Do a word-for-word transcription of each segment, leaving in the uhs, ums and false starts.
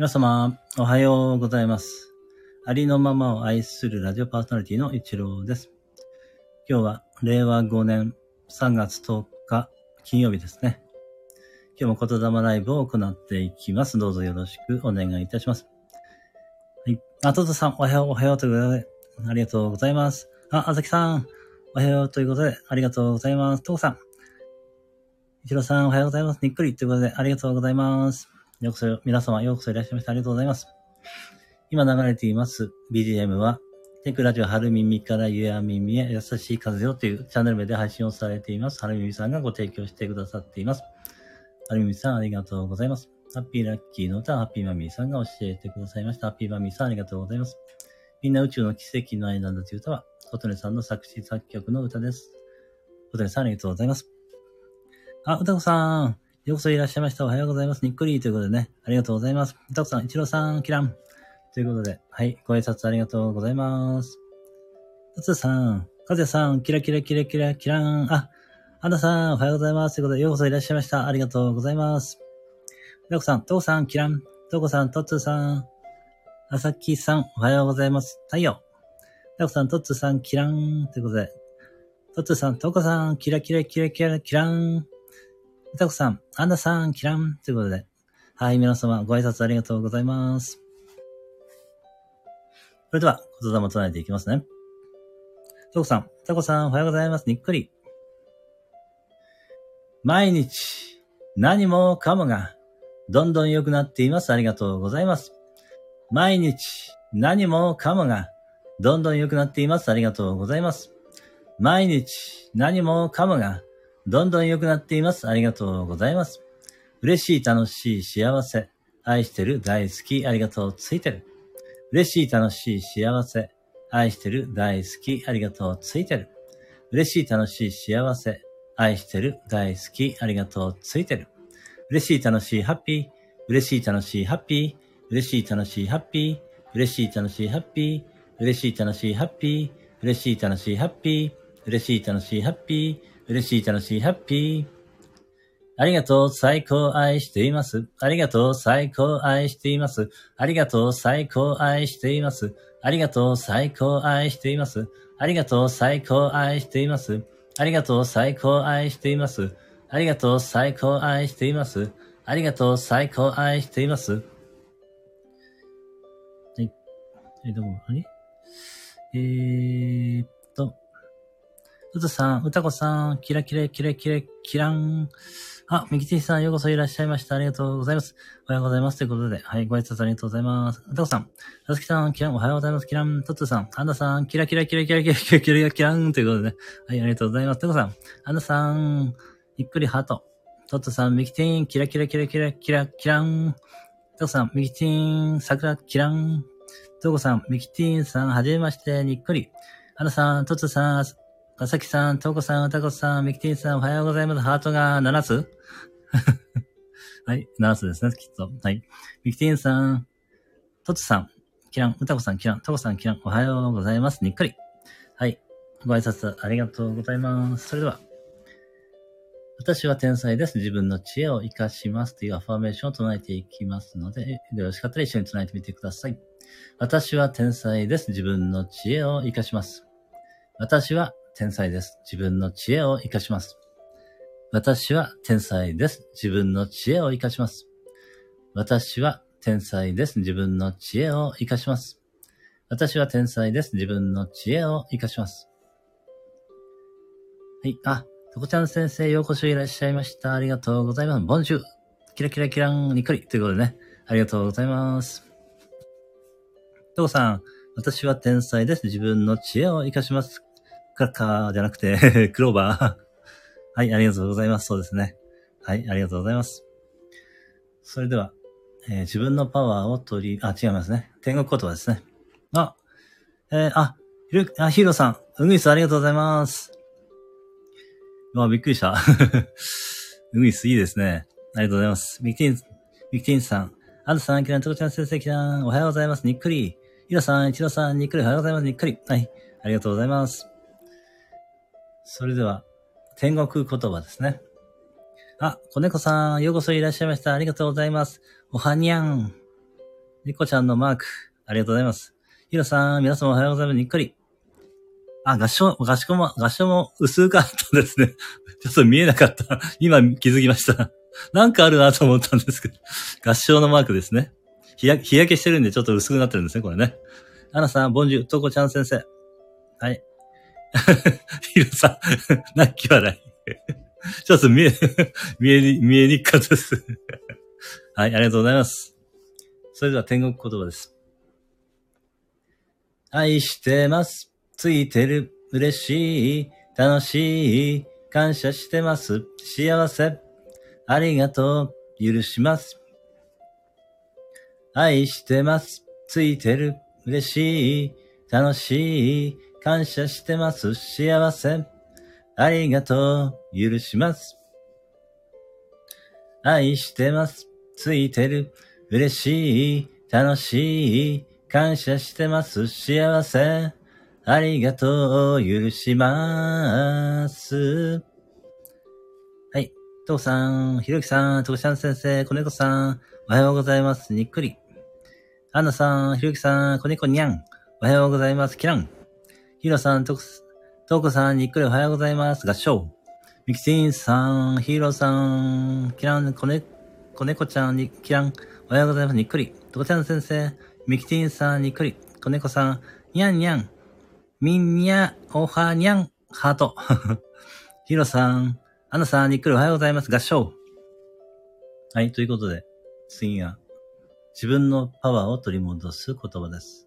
皆様おはようございます。ありのままを愛するラジオパーソナリティの一郎です。今日はれいわごねんさんがつとおか金曜日ですね。今日も言霊ライブを行っていきます。どうぞよろしくお願いいたします。はい、あととさんおはようおはようということでありがとうございます。あ、あさきさんおはようということでありがとうございます。とこさん、一郎さんおはようございます。にっくりということでありがとうございます。ようこそ、皆様ようこそいらっしゃいました。ありがとうございます。今流れています ビージーエム は、テクラジオ春耳からゆあ耳へ優しい風よというチャンネル名で配信をされています。春耳さんがご提供してくださっています。春耳さんありがとうございます。ハッピーラッキーの歌、ハッピーマミーさんが教えてくださいました。ハッピーマミーさんありがとうございます。みんな宇宙の奇跡の愛なんだという歌は、琴音さんの作詞作曲の歌です。琴音さんありがとうございます。あ、歌子さん。ようこそいらっしゃいました。おはようございます。にっくりということでね、ありがとうございます。たくさん、一郎さん、きらん。ということで、はい、ご挨拶ありがとうございます。たつさん、かずやさん、キラキラキラキラキラン。あ、あなさん、おはようございます。ということで、ようこそいらっしゃいました。ありがとうございます。たこさん、とこさん、きらん。とこさん、とつさん。あさきさん、おはようございます。太陽。たこさん、とつさん、きらん。ということで、とつさん、とこさん、キラキラキラキラキラン。たこさん、あんださん、きらん。ということで。はい、皆様、ご挨拶ありがとうございます。それでは、言霊を唱えていきますね。たこさん、たこさん、おはようございます。にっくり。毎日、何もかもが、どんどん良くなっています。ありがとうございます。毎日、何もかもが、どんどん良くなっています。ありがとうございます。毎日、何もかもが、どんどん良くなっています。ありがとうございます。嬉しい、楽しい、幸せ。愛してる、大好き、ありがとう、ついてる。嬉しい、楽しい、幸せ。愛してる、大好き、ありがとう、ついてる。嬉しい、楽しい、幸せ。愛してる、大好き、ありがとう、ついてる。嬉しい、楽しい、ハッピー。嬉しい、楽しい、ハッピー。嬉しい、楽しい、ハッピー。嬉しい、楽しい、ハッピー。嬉しい、楽しい、ハッピー。嬉しい、楽しい、ハッピー。嬉しい、楽しい、ハッピー。嬉しい、楽しい、ハッピー。ありがとう、最高愛しています。ありがとう、最高愛しています。ありがとう、最高愛しています。ありがとう、最高愛しています。ありがとう、最高愛しています。ありがとう、最高愛しています。ありがとう、最高愛しています。ありがとう、最高愛しています。はい。え、どうも、あれ？えーっと。うとさん、うたこさん、キラキラキラキラキラン。あ、みきてぃさん、ようこそいらっしゃいました。ありがとうございます。おはようございます。ということで、はい、ご挨拶ありがとうございます。うたこさん、さつきさん、キラン、おはようございます。キラン、とつさん、あんださん、キラキラキラキラキラキラキラキラン。ということでね、はい、ありがとうございます。うたこさん、あんださん、にっくりハート。とつさん、みきてぃん、キラキラキラキラキラキラン。うたこさん、みきてぃん、さくら、キラン。うたこさん、みきてぃんさん、はじめまして、にっくり。あんださん、とつさん、あさきさん、とうこさん、うたこさん、みきてぃさん、おはようございます。ハートがななつはい、ななつですね、きっと。はい。みきてぃさん、とつさん、きらん、うたこさん、きらん、とうこさん、きらん、おはようございます。にっくり。はい。ご挨拶ありがとうございます。それでは、私は天才です。自分の知恵を活かします。というアファメーションを唱えていきますので、よろしかったら一緒に唱えてみてください。私は天才です。自分の知恵を活かします。私は天才です。自分の知恵を活かします。私は天才です。自分の知恵を活かします。私は天才です。自分の知恵を活かします。私は天才です。自分の知恵を活かします。はい。あ、とこちゃん先生、ようこそいらっしゃいました。ありがとうございます。ボンジュー。キラキラキラン、にっくり。ということでね。ありがとうございます。とこさん、私は天才です。自分の知恵を活かします。カッカーじゃなくてクローバーはい、ありがとうございます。そうですね、はい、ありがとうございます。それでは、えー、自分のパワーを取りあ、違いますね、天国言葉ですね。あ、えー、あ、ひろ、あ、ヒーローさん、うぐいすありがとうございます。わ、びっくりしたうぐいすいいですね、ありがとうございます。ミキティン、ミキティンさん、アンドさん、キラン、トコちゃん先生、キラン、おはようございます。にっくり。ヒロさん、イチローさん、にっくり、おはようございます。にっくり。はい、ありがとうございます。それでは、天国言葉ですね。あ、子猫さん、ようこそいらっしゃいました。ありがとうございます。おはにゃん。ニコちゃんのマーク、ありがとうございます。ヒロさん、皆様おはようございます。にっこり。あ、合唱、合唱も、合唱も薄かったですね。ちょっと見えなかった。今気づきました。なんかあるなと思ったんですけど。合唱のマークですね。日焼け、日焼けしてるんでちょっと薄くなってるんですね、これね。アナさん、ボンジュー、トコちゃん先生。はい。ヒロさん、泣き笑い。ちょっと見え、見えに、見えにくかったです。はい、ありがとうございます。それでは天国言葉です。愛してます。ついてる。嬉しい。楽しい。感謝してます。幸せ。ありがとう。許します。愛してます。ついてる。嬉しい。楽しい。感謝してます。幸せ。ありがとう。許します。愛してます。ついてる。嬉しい。楽しい。感謝してます。幸せ。ありがとう。許します。はい。とこさん、ひろきさん、とこちゃん先生、こねこさん、おはようございます。にっくり。あんなさん、ひろきさん、こねこにゃん。おはようございます。きらん。ひろさん、とこさん、にっくりおはようございます。合唱。みきちんさん、ひろさん、きらん、こね、こねこちゃん、にきらん、おはようございます。にっくり。とこちゃん先生、みきちんさん、にっくり。こねこさん、にゃんにゃん。みんにゃ、おはにゃん、ハート。ひろさん、あなさん、にっくりおはようございます。合唱。はい、ということで、次は、自分のパワーを取り戻す言葉です。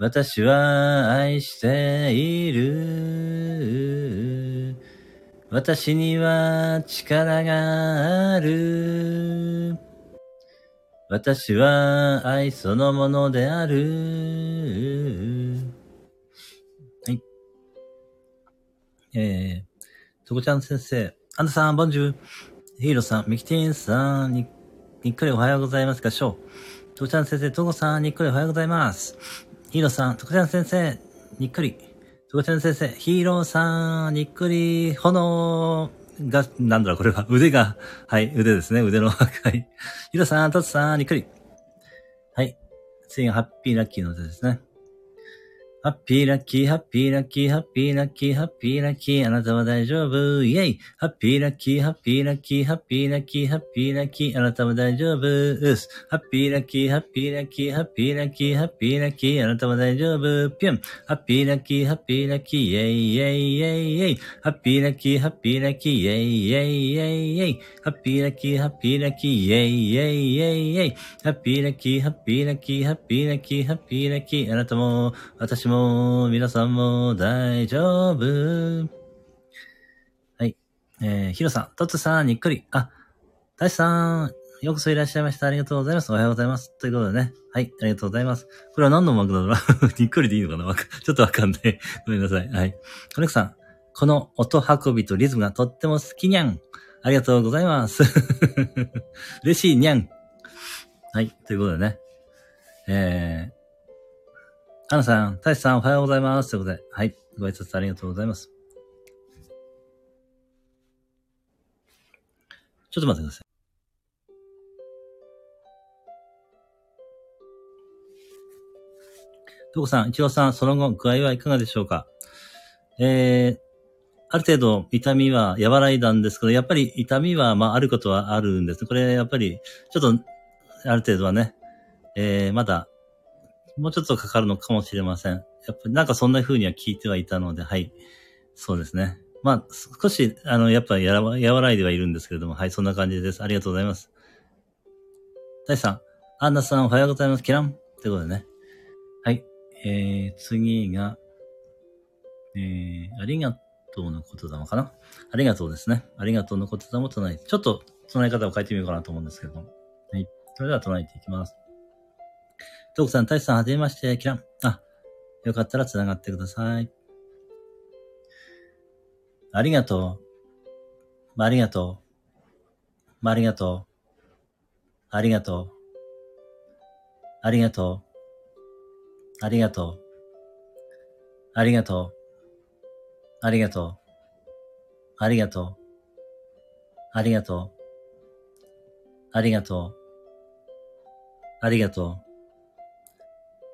私は愛している。私には力がある。私は愛そのものである。はい。えー、とこちゃん先生、アンナさん、ボンジュー、ヒーローさん、ミキティンさん、に、にっくりおはようございます。合唱。とこちゃん先生、とこさん、にっくりおはようございます。ヒーローさん、とこちゃん先生、にっくり。とこちゃん先生、ヒーローさん、にっくり、炎が、なんだろう、これは、腕が、はい、腕ですね、腕の、はい。ヒロさん、トツさん、にっくり。はい。次が、ハッピーラッキーの歌ですね。ハッピーラッキー、ハッピーラッキー、ハッピーラッキー、ハッピーラッキー、あなたは大丈夫、イェイ。ハッピーラッキー、ハッピーラッキー、ハッピーラッキー、ハッピーラッキー、あなたは大丈夫、ウス。ハッピーラッキー、ハッピーラッキー、ハッピーラッキー、ハッピーラッキー、あなたは大丈夫、ピュン。ハッピーラッキー、ハッピーラッキー、イェイイェイイェイイェイ。ハッピーラッキー、ハッピーラッキー、イェイイェイイェイイェイ。ハッピーラッキー、ハッピーラッキー、イェイイェイイェイイェイ。ハッピーラッキー、ハッピーラッキー、ハッピーラッキー、ハッピーラッキー、あなたも、私も、皆さんも大丈夫。はい。えー、ヒロさん、トツさん、にっくり。あ、大志さん、よくそいらっしゃいました。ありがとうございます。おはようございます。ということでね。はい、ありがとうございます。これは何のマークなのにっくりでいいのかなちょっとわかんない。ごめんなさい。はい。コネクさん、この音運びとリズムがとっても好きにゃん。ありがとうございます。嬉しいにゃん。はい、ということでね。えー、アナさん、タイさんおはようございます。ということで、はい、ご挨拶ありがとうございます。ちょっと待ってください。トコさん、イチローさん、その後、具合はいかがでしょうか？えー、ある程度、痛みは和らいだんですけど、やっぱり痛みは、まあ、あることはあるんです。これ、やっぱり、ちょっと、ある程度はね、えー、まだ、もうちょっとかかるのかもしれません。やっぱりなんかそんな風には聞いてはいたので、はい。そうですね。まあ、少し、あの、やっぱりやら、和らいではいるんですけれども、はい、そんな感じです。ありがとうございます。大地さん、アンナさんおはようございます。キランということでね。はい。えー、次が、えー、ありがとうの言霊かな。ありがとうですね。ありがとうの言霊を唱えて、ちょっと唱え方を変えてみようかなと思うんですけれども。はい。それでは唱えていきます。トコさん、タイさん、はじめまして、キラン。あ、よかったらつながってください。ありがとう、ありがとう、ありがとう、ありがとう、ありがとう、ありがとう、ありがとう、ありがとう、ありがとう、ありがとう、ありがとう、ありがとう、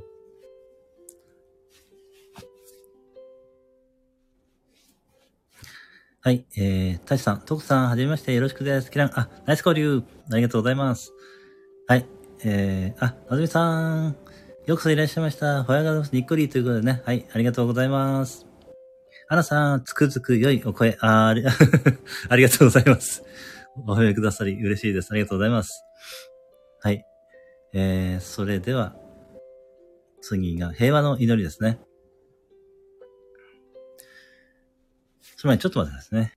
う。はい、えー、たちさん、とくさん、はじめまして、よろしくです。きらん、あ、ナイス交流、ありがとうございます。はい、えー、あ、あずみさん、ようこそいらっしゃいました。おはようございます。にっこりということでね、はい、ありがとうございます。あなさん、つくづく良いお声、あ、あり、ありがとうございます。お褒めくださり嬉しいです。ありがとうございます。はい。えー、それでは、次が平和の祈りですね。つまりちょっと待ってくださいね。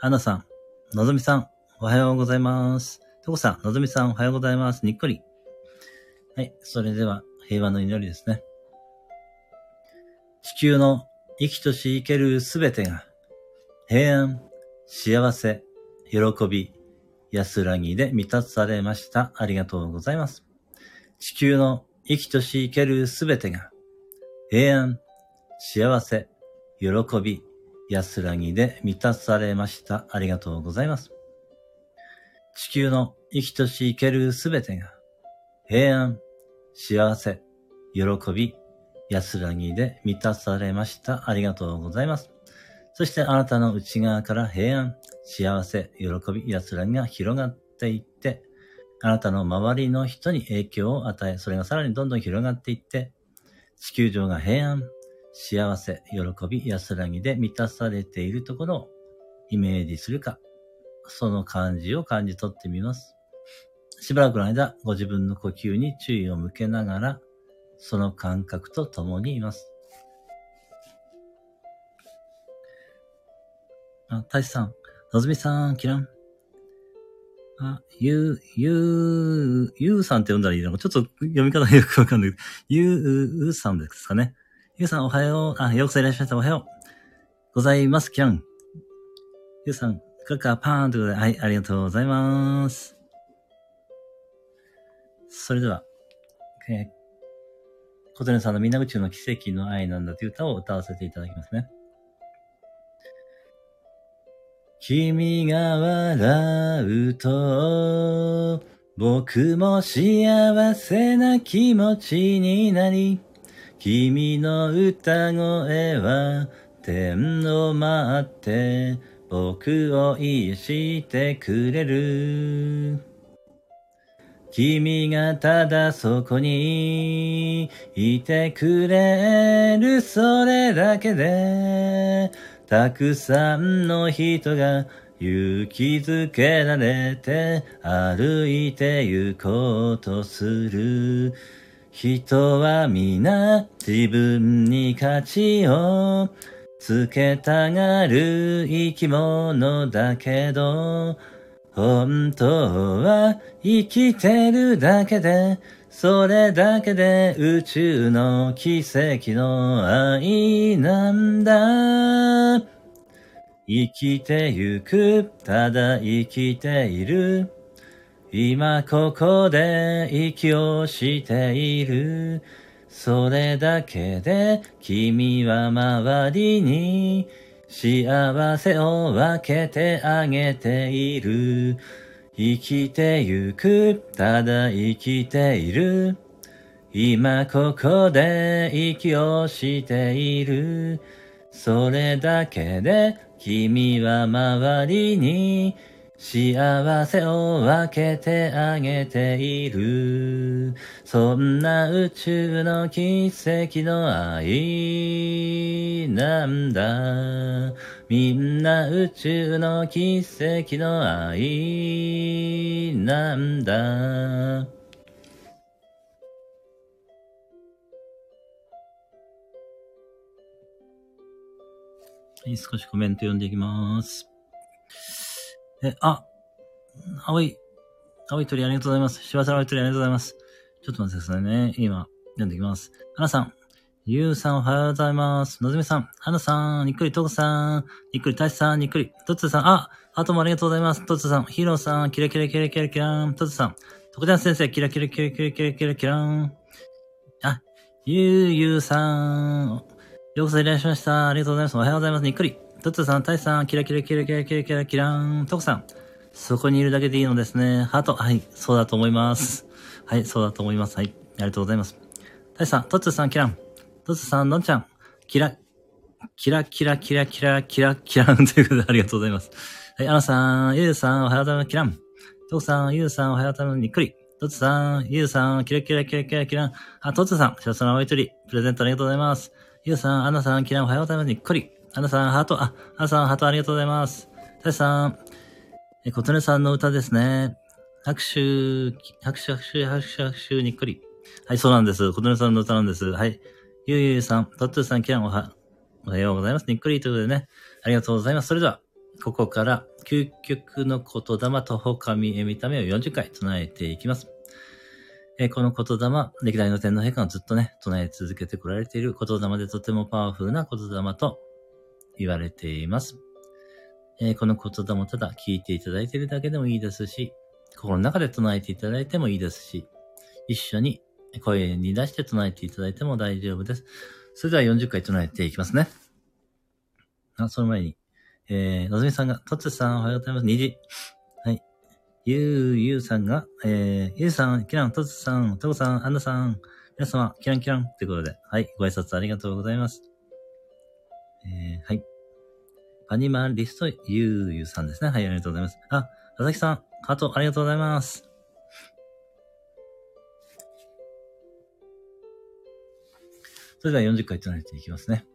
アナさん、のぞみさん、おはようございます。とこさん、のぞみさん、おはようございます。にっこり。はい、それでは、平和の祈りですね。地球の生きとし生けるすべてが平安、幸せ、喜び、安らぎで満たされました。ありがとうございます。地球の生きとし生けるすべてが平安、幸せ、喜び、安らぎで満たされました。ありがとうございます。地球の生きとし生けるすべてが平安、幸せ、喜び、安らぎで満たされました。ありがとうございます。そしてあなたの内側から平安、幸せ、喜び、安らぎが広がっていって、あなたの周りの人に影響を与え、それがさらにどんどん広がっていって、地球上が平安、幸せ、喜び、安らぎで満たされているところをイメージするか、その感じを感じ取ってみます。しばらくの間、ご自分の呼吸に注意を向けながら、その感覚と共にいます。あ、たちさん、のずみさん、きらん。あ、ゆう、ゆう、ゆうさんって呼んだらいいのか、ちょっと読み方がよくわかんないけど、ゆう、うさんですかね。ゆうさん、おはよう。あ、ようこそいらっしゃいました。おはようございます、きらん。ゆうさん、カカパーンということで、はい、ありがとうございます。それでは、えー、琴音さんのみんな宇宙の奇跡の愛なんだという歌を歌わせていただきますね。君が笑うと僕も幸せな気持ちになり、君の歌声は天を回って僕を癒してくれる。君がただそこにいてくれる、それだけでたくさんの人が勇気づけられて歩いて行こうとする。人は皆自分に価値をつけたがる生き物だけど、本当は生きてるだけで、それだけで宇宙の奇跡の愛なんだ。生きてゆく、ただ生きている。今ここで息をしている。それだけで君は周りに幸せを分けてあげている。生きてゆく、ただ生きている。今ここで息をしている。それだけで君は周りに幸せを分けてあげている。そんな宇宙の奇跡の愛なんだ。みんな宇宙の奇跡の愛なんだ。はい、少しコメント読んでいきます。え、あ、青い、青い鳥ありがとうございます。柴さん青い鳥ありがとうございます。ちょっと待ってくださいね。今、読んでいきます。花さん、ゆうさんおはようございます。のずみさん、花さん、にっくりとこさん、にっくりたちさん、にっくり、とつさん、あ、あともありがとうございます。とつさん、ひろさん、キラキラキラキラキラン、とつさん、とこちゃん先生、キラキラキラキラキラキラキラン、あ、ゆうゆうさん、ようこそいらっしゃいました。ありがとうございます。おはようございます。にっくり。トッツーさん、タイさん、キラキラキラキラキラキラキラーン。トコさん、そこにいるだけでいいのですね。ハート、はい、そうだと思います。はい、そうだと思います。はい、ありがとうございます。タイさん、トッツーさん、キラン。トッツーさん、のんちゃん、キラ、キラキラキラキラキラキラーン。ということで、ありがとうございます。はい、アナさん、ユウさん、おはようございます。キラン。トコさん、ユウさん、おはようございます。にっくり。トッツーさん、ユウさん、キラキラキラキラキラーン。あ、トッツーさん、シャツの青い鳥、プレゼントありがとうございます。ユウさん、アナさん、キラン、おはようございます。にっくり。アナさん、ハート、あ、アナさん、ハートありがとうございます。タイさん、え、コツネさんの歌ですね。拍手、拍手、拍手、拍手、拍手、にっくり。はい、そうなんです。コツネさんの歌なんです。はい。ゆうゆうさん、トットゥーさん、キラン、おは、おはようございます。にっくりということでね。ありがとうございます。それでは、ここから、究極の言霊とほかみえみためをよんじゅっかい唱えていきます。え、この言霊、歴代の天皇陛下がずっとね、唱え続けてこられている言霊でとてもパワフルな言霊と、言われています、えー、この言霊もただ聞いていただいているだけでもいいですし、心の中で唱えていただいてもいいですし、一緒に声に出して唱えていただいても大丈夫です。それではよんじゅっかい唱えていきますね。あ、その前に、えー、のずみさんが、とつさんおはようございます。にじ。はい。ゆうゆうさんが、えー、ゆうさん、きらん、とつさん、とこさん、あんなさん、皆様、きらんきらんということで、はい、ご挨拶ありがとうございます。えー、はい。アニマリストゆうゆうさんですね。はい、ありがとうございます。あ、佐々木さん、ハートありがとうございます。それではよんじゅっかい唱えていきますね。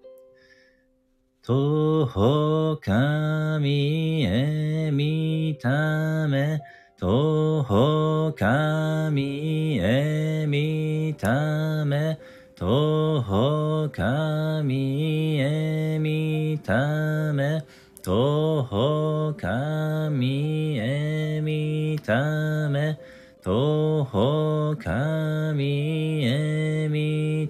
とほかみえみため、とほかみえみため、とほかみえみため、とほかみえみため、とほかみえみ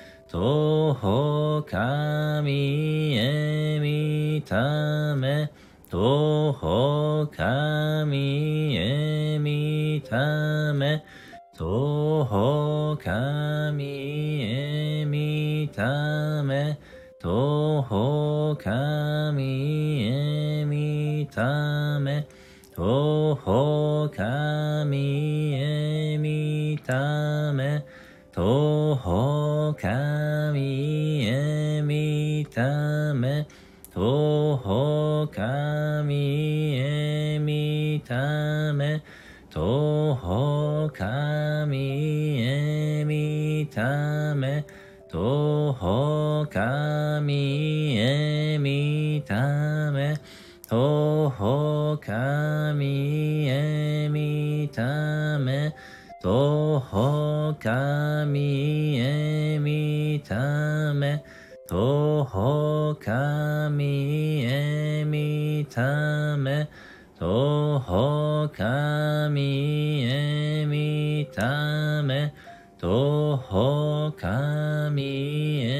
とほかみえみため、とほかみえみため、とほかみえみため、とほかみえみため、とほかみえみため、とほかみえみため、とほかみえみため、とほかみえみため、とほかみえみため、とほかみえみため、とほかみえみため、とほかみえみため、とほかみえみため、とほかみえ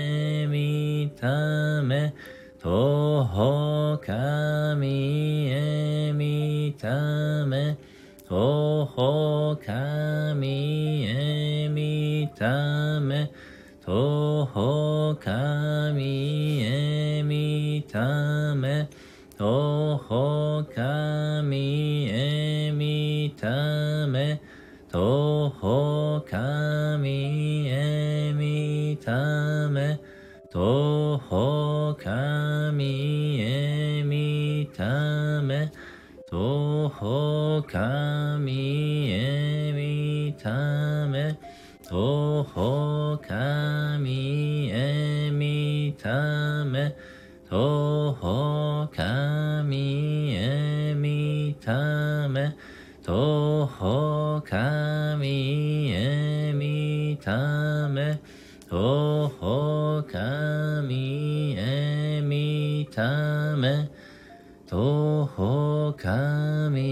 みため、徒歩神へ見ため、徒歩神へ見ため、徒歩神へ見ため、徒歩神へ見ため、徒歩神へ見ため、徒歩神へ見ため、徒歩神へ見ため、徒歩神へ見ため、徒歩神へ見ため、徒歩神へ見ため、徒歩神へ見ため、徒歩神へ見ため、徒歩神へ見ため、徒歩神へ見ため、徒歩神へ見た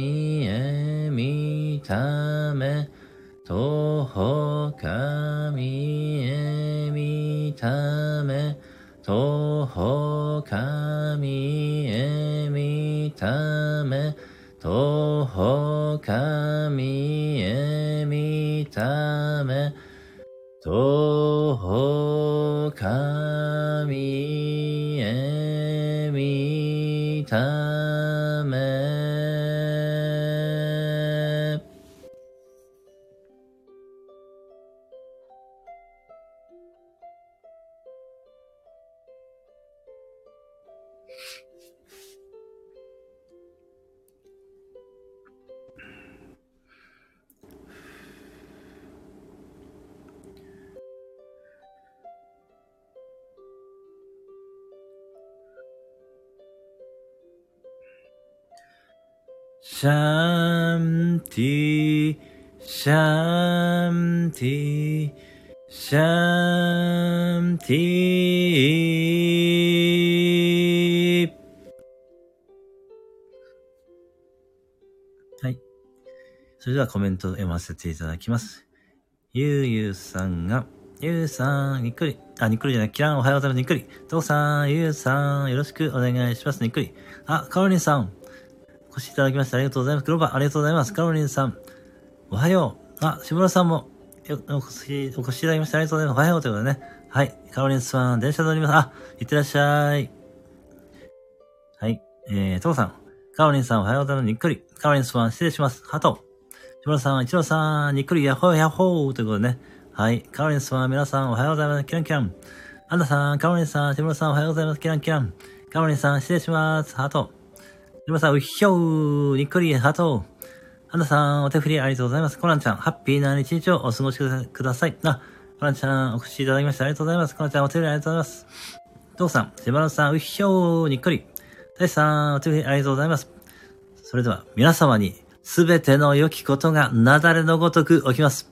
め、徒歩神へ見ため。シャンティシャンティシャンティ。はい。それではコメントを読ませていただきます。ゆうゆうさんが、ゆうさん、にっくり。あ、にっくりじゃない。キラン、おはようございます。にっくり。とうさん、ゆうさん、よろしくお願いします。にっくり。あ、カロリンさん。お越しいただきましてありがとうございます。クローバーありがとうございます。カロリンさん、おはよう。あ、しぶらさんもお越し、お越しいただきましてありがとうございます。おはようということでね。はい。カロリンさん、電車乗ります。あ、いってらっしゃい。はい。えー、とうさん、カロリンさん、おはようございます。にっくり。カロリンさん、失礼します。ハト。しぶらさん、いちろさん、にっくり、やっほーやっほーということでね。はい。カロリンさん、皆さん、おはようございます。キランキラン。アンナさん、カロリンさん、しぶらさん、おはようございます。キランキラン。カロリンさん、失礼します。ハト。しぶらさん、うひょー、にっくり、ハート。アンナさん、お手振りありがとうございます。コナンちゃん、ハッピーな一日をお過ごしください。あ、コナンちゃん、お越しいただきましてありがとうございます。コナンちゃん、お手振りありがとうございます。トウさん、しばらさん、うひょー、にっくり。タイさん、お手振りありがとうございます。それでは、皆様に、すべての良きことが、なだれのごとく起きます。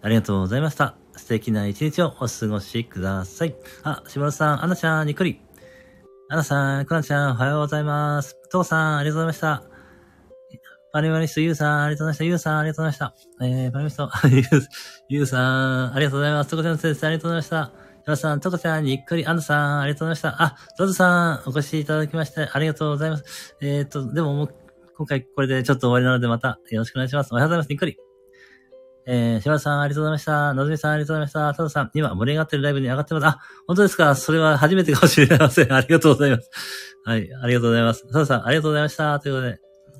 ありがとうございました。素敵な一日をお過ごしください。あ、しばらさん、アンナちゃん、にっくり。アンナさん、コナンちゃん、おはようございます。トウさん、ありがとうございました。パリマリスト、ユウさん、ありがとうございました。ユウさん、ありがとうございました。えー、パリマリスト、ユウさん、ありがとうございます。トコちゃん先生、ありがとうございました。ヒロさん、トコちゃん、にっくり、アンナさん、ありがとうございました。あ、ゾゾさん、お越しいただきまして、ありがとうございます。えーと、でももう、今回これでちょっと終わりなので、またよろしくお願いします。おはようございます。にっくり。えー、しばらさん、ありがとうございました。なずみさん、ありがとうございました。たださん、今、盛り上がってるライブに上がってます。あ、本当ですか？それは初めてかもしれません。ありがとうございます。はい、ありがとうございます。たださん、ありがとうございました。ということ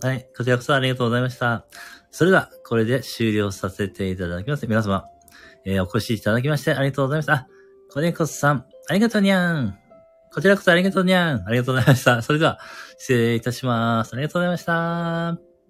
で、はい、こちらこそありがとうございました。それでは、これで終了させていただきます。皆様、えー、お越しいただきまして、ありがとうございました。あ、こねこさん、ありがとうにゃん。こちらこそありがとうにゃん。ありがとうございました。それでは、失礼いたします。ありがとうございました。